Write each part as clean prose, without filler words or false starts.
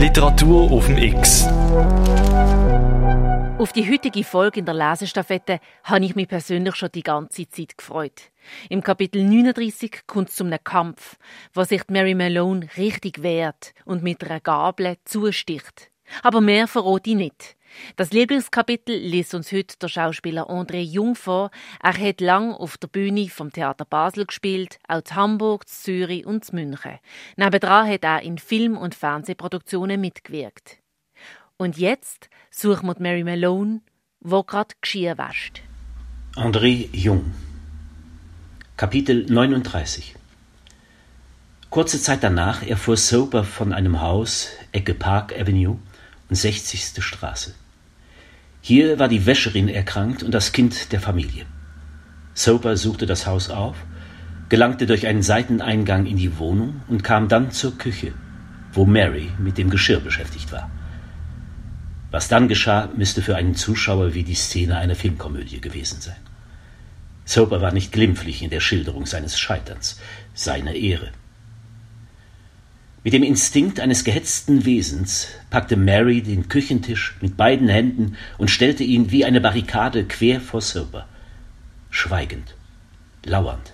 Literatur auf dem X. Auf die heutige Folge in der Lesestaffette habe ich mich persönlich schon die ganze Zeit gefreut. Im Kapitel 39 kommt es zu einem Kampf, wo sich Mary Malone richtig wehrt und mit einer Gabel zusticht. Aber mehr verrate ich nicht. Das Lieblingskapitel liest uns heute der Schauspieler André Jung vor. Er hat lange auf der Bühne vom Theater Basel gespielt, auch in Hamburg, in Zürich und in München. Nebendran hat er in Film- und Fernsehproduktionen mitgewirkt. Und jetzt suchen wir Mary Malone, wo gerade Geschirr wäscht. André Jung, Kapitel 39. Kurze Zeit danach erfuhr Soper von einem Haus, Ecke Park Avenue und 60. Straße. Hier war die Wäscherin erkrankt und das Kind der Familie. Soper suchte das Haus auf, gelangte durch einen Seiteneingang in die Wohnung und kam dann zur Küche, wo Mary mit dem Geschirr beschäftigt war. Was dann geschah, müsste für einen Zuschauer wie die Szene einer Filmkomödie gewesen sein. Soper war nicht glimpflich in der Schilderung seines Scheiterns, seiner Ehre. Mit dem Instinkt eines gehetzten Wesens packte Mary den Küchentisch mit beiden Händen und stellte ihn wie eine Barrikade quer vor Soper. Schweigend, lauernd.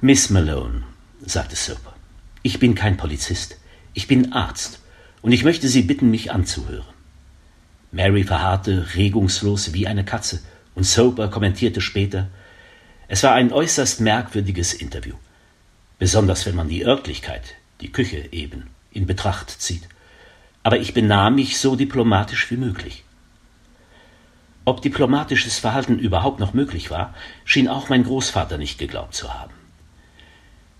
»Miss Malone«, sagte Soper, »ich bin kein Polizist, ich bin Arzt. Und ich möchte Sie bitten, mich anzuhören.« Mary verharrte regungslos wie eine Katze und Soper kommentierte später, es war ein äußerst merkwürdiges Interview, besonders wenn man die Örtlichkeit, die Küche eben, in Betracht zieht. Aber ich benahm mich so diplomatisch wie möglich. Ob diplomatisches Verhalten überhaupt noch möglich war, schien auch mein Großvater nicht geglaubt zu haben.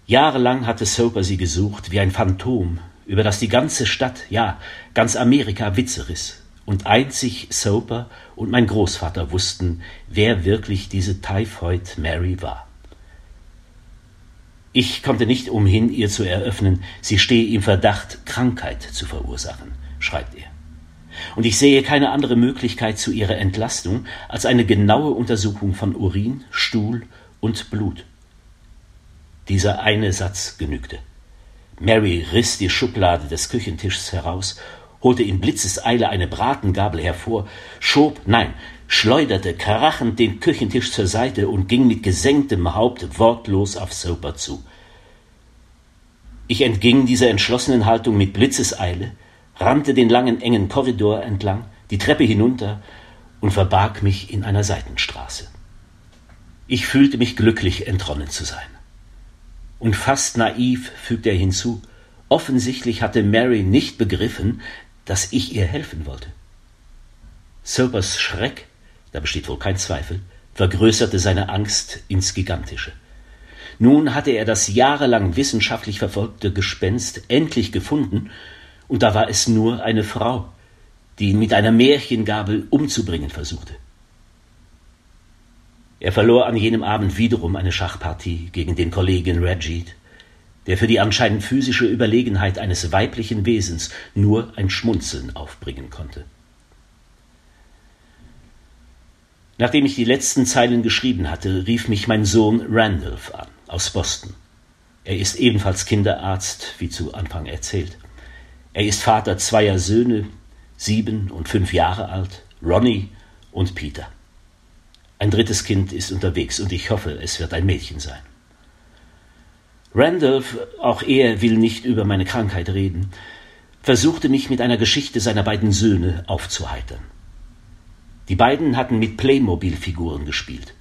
Jahrelang hatte Soper sie gesucht wie ein Phantom, über das die ganze Stadt, ja, ganz Amerika Witze riss. Und einzig Soper und mein Großvater wussten, wer wirklich diese Typhoid Mary war. Ich konnte nicht umhin, ihr zu eröffnen, sie stehe im Verdacht, Krankheit zu verursachen, schreibt er. Und ich sehe keine andere Möglichkeit zu ihrer Entlastung als eine genaue Untersuchung von Urin, Stuhl und Blut. Dieser eine Satz genügte. Mary riss die Schublade des Küchentischs heraus, holte in Blitzeseile eine Bratengabel hervor, schob, nein, schleuderte krachend den Küchentisch zur Seite und ging mit gesenktem Haupt wortlos auf Soper zu. Ich entging dieser entschlossenen Haltung mit Blitzeseile, rannte den langen, engen Korridor entlang, die Treppe hinunter und verbarg mich in einer Seitenstraße. Ich fühlte mich glücklich, entronnen zu sein. Und fast naiv fügt er hinzu, offensichtlich hatte Mary nicht begriffen, dass ich ihr helfen wollte. Sopers Schreck, da besteht wohl kein Zweifel, vergrößerte seine Angst ins Gigantische. Nun hatte er das jahrelang wissenschaftlich verfolgte Gespenst endlich gefunden, und da war es nur eine Frau, die ihn mit einer Märchengabel umzubringen versuchte. Er verlor an jenem Abend wiederum eine Schachpartie gegen den Kollegen Rajid, der für die anscheinend physische Überlegenheit eines weiblichen Wesens nur ein Schmunzeln aufbringen konnte. Nachdem ich die letzten Zeilen geschrieben hatte, rief mich mein Sohn Randolph an, aus Boston. Er ist ebenfalls Kinderarzt, wie zu Anfang erzählt. Er ist Vater zweier Söhne, 7 und 5 Jahre alt, Ronnie und Peter. Ein drittes Kind ist unterwegs und ich hoffe, es wird ein Mädchen sein. Randolph, auch er will nicht über meine Krankheit reden, versuchte mich mit einer Geschichte seiner beiden Söhne aufzuheitern. Die beiden hatten mit Playmobil-Figuren gespielt.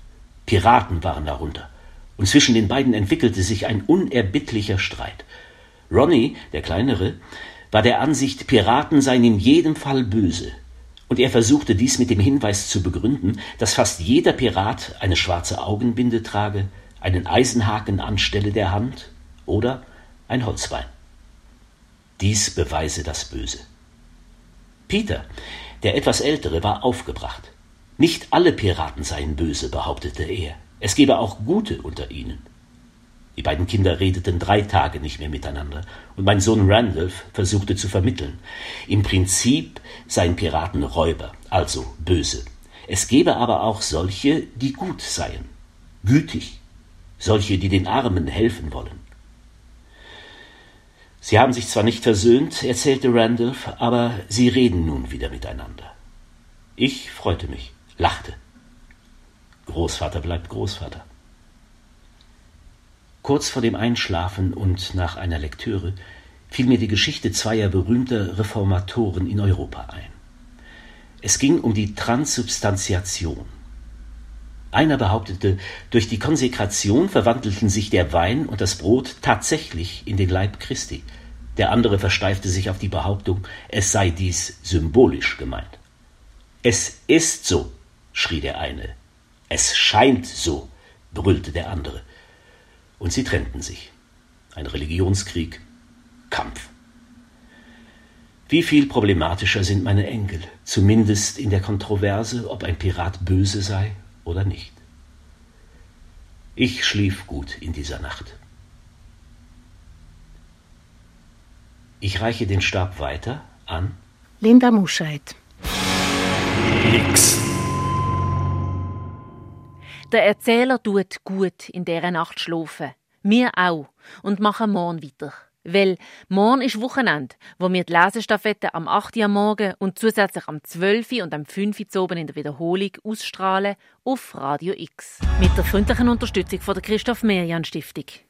Piraten waren darunter. Und zwischen den beiden entwickelte sich ein unerbittlicher Streit. Ronnie, der Kleinere, war der Ansicht, Piraten seien in jedem Fall böse. Und er versuchte dies mit dem Hinweis zu begründen, dass fast jeder Pirat eine schwarze Augenbinde trage, einen Eisenhaken anstelle der Hand oder ein Holzbein. Dies beweise das Böse. Peter, der etwas Ältere, war aufgebracht. Nicht alle Piraten seien böse, behauptete er. Es gebe auch Gute unter ihnen. Die beiden Kinder redeten 3 Tage nicht mehr miteinander und mein Sohn Randolph versuchte zu vermitteln. Im Prinzip seien Piraten Räuber, also böse. Es gebe aber auch solche, die gut seien, gütig, solche, die den Armen helfen wollen. Sie haben sich zwar nicht versöhnt, erzählte Randolph, aber sie reden nun wieder miteinander. Ich freute mich, lachte. Großvater bleibt Großvater. Kurz vor dem Einschlafen und nach einer Lektüre fiel mir die Geschichte zweier berühmter Reformatoren in Europa ein. Es ging um die Transubstantiation. Einer behauptete, durch die Konsekration verwandelten sich der Wein und das Brot tatsächlich in den Leib Christi. Der andere versteifte sich auf die Behauptung, es sei dies symbolisch gemeint. »Es ist so«, schrie der eine. »Es scheint so«, brüllte der andere. Und sie trennten sich. Ein Religionskrieg, Kampf. Wie viel problematischer sind meine Enkel, zumindest in der Kontroverse, ob ein Pirat böse sei oder nicht. Ich schlief gut in dieser Nacht. Ich reiche den Stab weiter an Linda Muscheid. Nix. Der Erzähler tut gut in dieser Nacht schlafen. Wir auch. Und machen morgen weiter. Weil morgen ist Wochenende, wo wir die Lesestaffette am 8. Uhr morgen und zusätzlich am 12. Uhr und am 5. Uhr oben in der Wiederholung ausstrahlen auf Radio X. Mit der freundlichen Unterstützung von der Christoph-Merian-Stiftung.